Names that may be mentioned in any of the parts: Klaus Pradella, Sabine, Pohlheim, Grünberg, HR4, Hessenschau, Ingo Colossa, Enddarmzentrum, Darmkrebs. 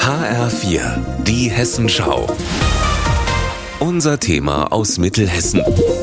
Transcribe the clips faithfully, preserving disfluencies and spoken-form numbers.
H R vier, die Hessenschau. Unser Thema aus Mittelhessen.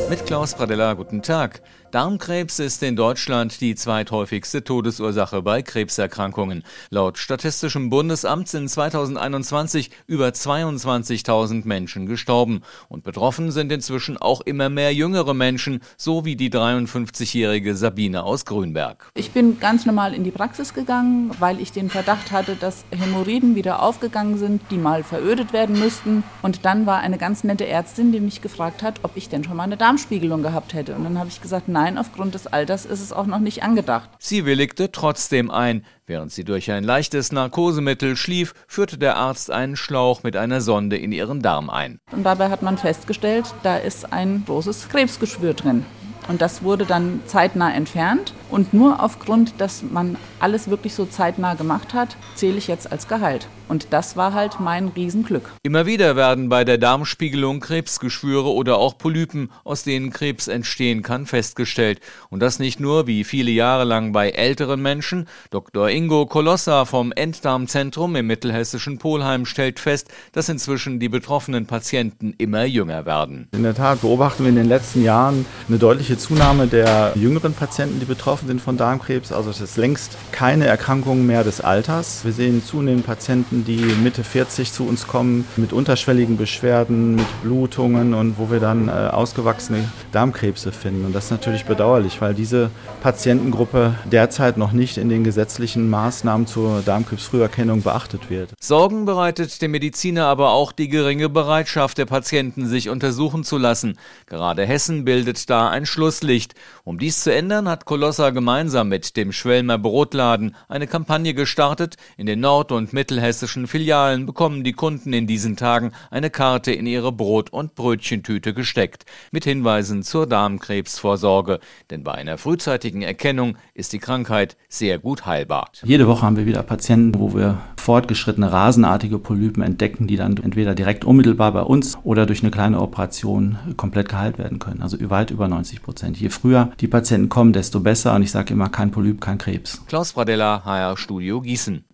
Mit Klaus Pradella, guten Tag. Darmkrebs ist in Deutschland die zweithäufigste Todesursache bei Krebserkrankungen. Laut Statistischem Bundesamt sind zweitausendeinundzwanzig über zweiundzwanzigtausend Menschen gestorben. Und betroffen sind inzwischen auch immer mehr jüngere Menschen, so wie die dreiundfünfzigjährige Sabine aus Grünberg. Ich bin ganz normal in die Praxis gegangen, weil ich den Verdacht hatte, dass Hämorrhoiden wieder aufgegangen sind, die mal verödet werden müssten. Und dann war eine ganz nette Ärztin, die mich gefragt hat, ob ich denn schon mal eine Darmspiegelung gehabt hätte. Und dann habe ich gesagt, nein, aufgrund des Alters ist es auch noch nicht angedacht. Sie willigte trotzdem ein. Während sie durch ein leichtes Narkosemittel schlief, führte der Arzt einen Schlauch mit einer Sonde in ihren Darm ein. Und dabei hat man festgestellt, da ist ein großes Krebsgeschwür drin. Und das wurde dann zeitnah entfernt. Und nur aufgrund, dass man alles wirklich so zeitnah gemacht hat, zähle ich jetzt als geheilt. Und das war halt mein Riesenglück. Immer wieder werden bei der Darmspiegelung Krebsgeschwüre oder auch Polypen, aus denen Krebs entstehen kann, festgestellt. Und das nicht nur, wie viele Jahre lang bei älteren Menschen. Doktor Ingo Colossa vom Enddarmzentrum im mittelhessischen Pohlheim stellt fest, dass inzwischen die betroffenen Patienten immer jünger werden. In der Tat beobachten wir in den letzten Jahren eine deutliche Zunahme der jüngeren Patienten, die betroffen sind von Darmkrebs. Also es ist längst keine Erkrankung mehr des Alters. Wir sehen zunehmend Patienten, die Mitte vierzig zu uns kommen, mit unterschwelligen Beschwerden, mit Blutungen und wo wir dann äh, ausgewachsene Darmkrebse finden. Und das ist natürlich bedauerlich, weil diese Patientengruppe derzeit noch nicht in den gesetzlichen Maßnahmen zur Darmkrebsfrüherkennung beachtet wird. Sorgen bereitet dem Mediziner aber auch die geringe Bereitschaft der Patienten, sich untersuchen zu lassen. Gerade Hessen bildet da ein Schlusslicht. Um dies zu ändern, hat Colossa gemeinsam mit dem Schwelmer Brotladen eine Kampagne gestartet. In den Nord- und Mittelhessischen Filialen bekommen die Kunden in diesen Tagen eine Karte in ihre Brot- und Brötchentüte gesteckt, mit Hinweisen zur Darmkrebsvorsorge. Denn bei einer frühzeitigen Erkennung ist die Krankheit sehr gut heilbar. Jede Woche haben wir wieder Patienten, wo wir fortgeschrittene rasenartige Polypen entdecken, die dann entweder direkt unmittelbar bei uns oder durch eine kleine Operation komplett geheilt werden können. Also weit über neunzig Prozent. Je früher die Patienten kommen, desto besser. Und ich sage immer, kein Polyp, kein Krebs. Klaus Pradella, H R Studio Gießen.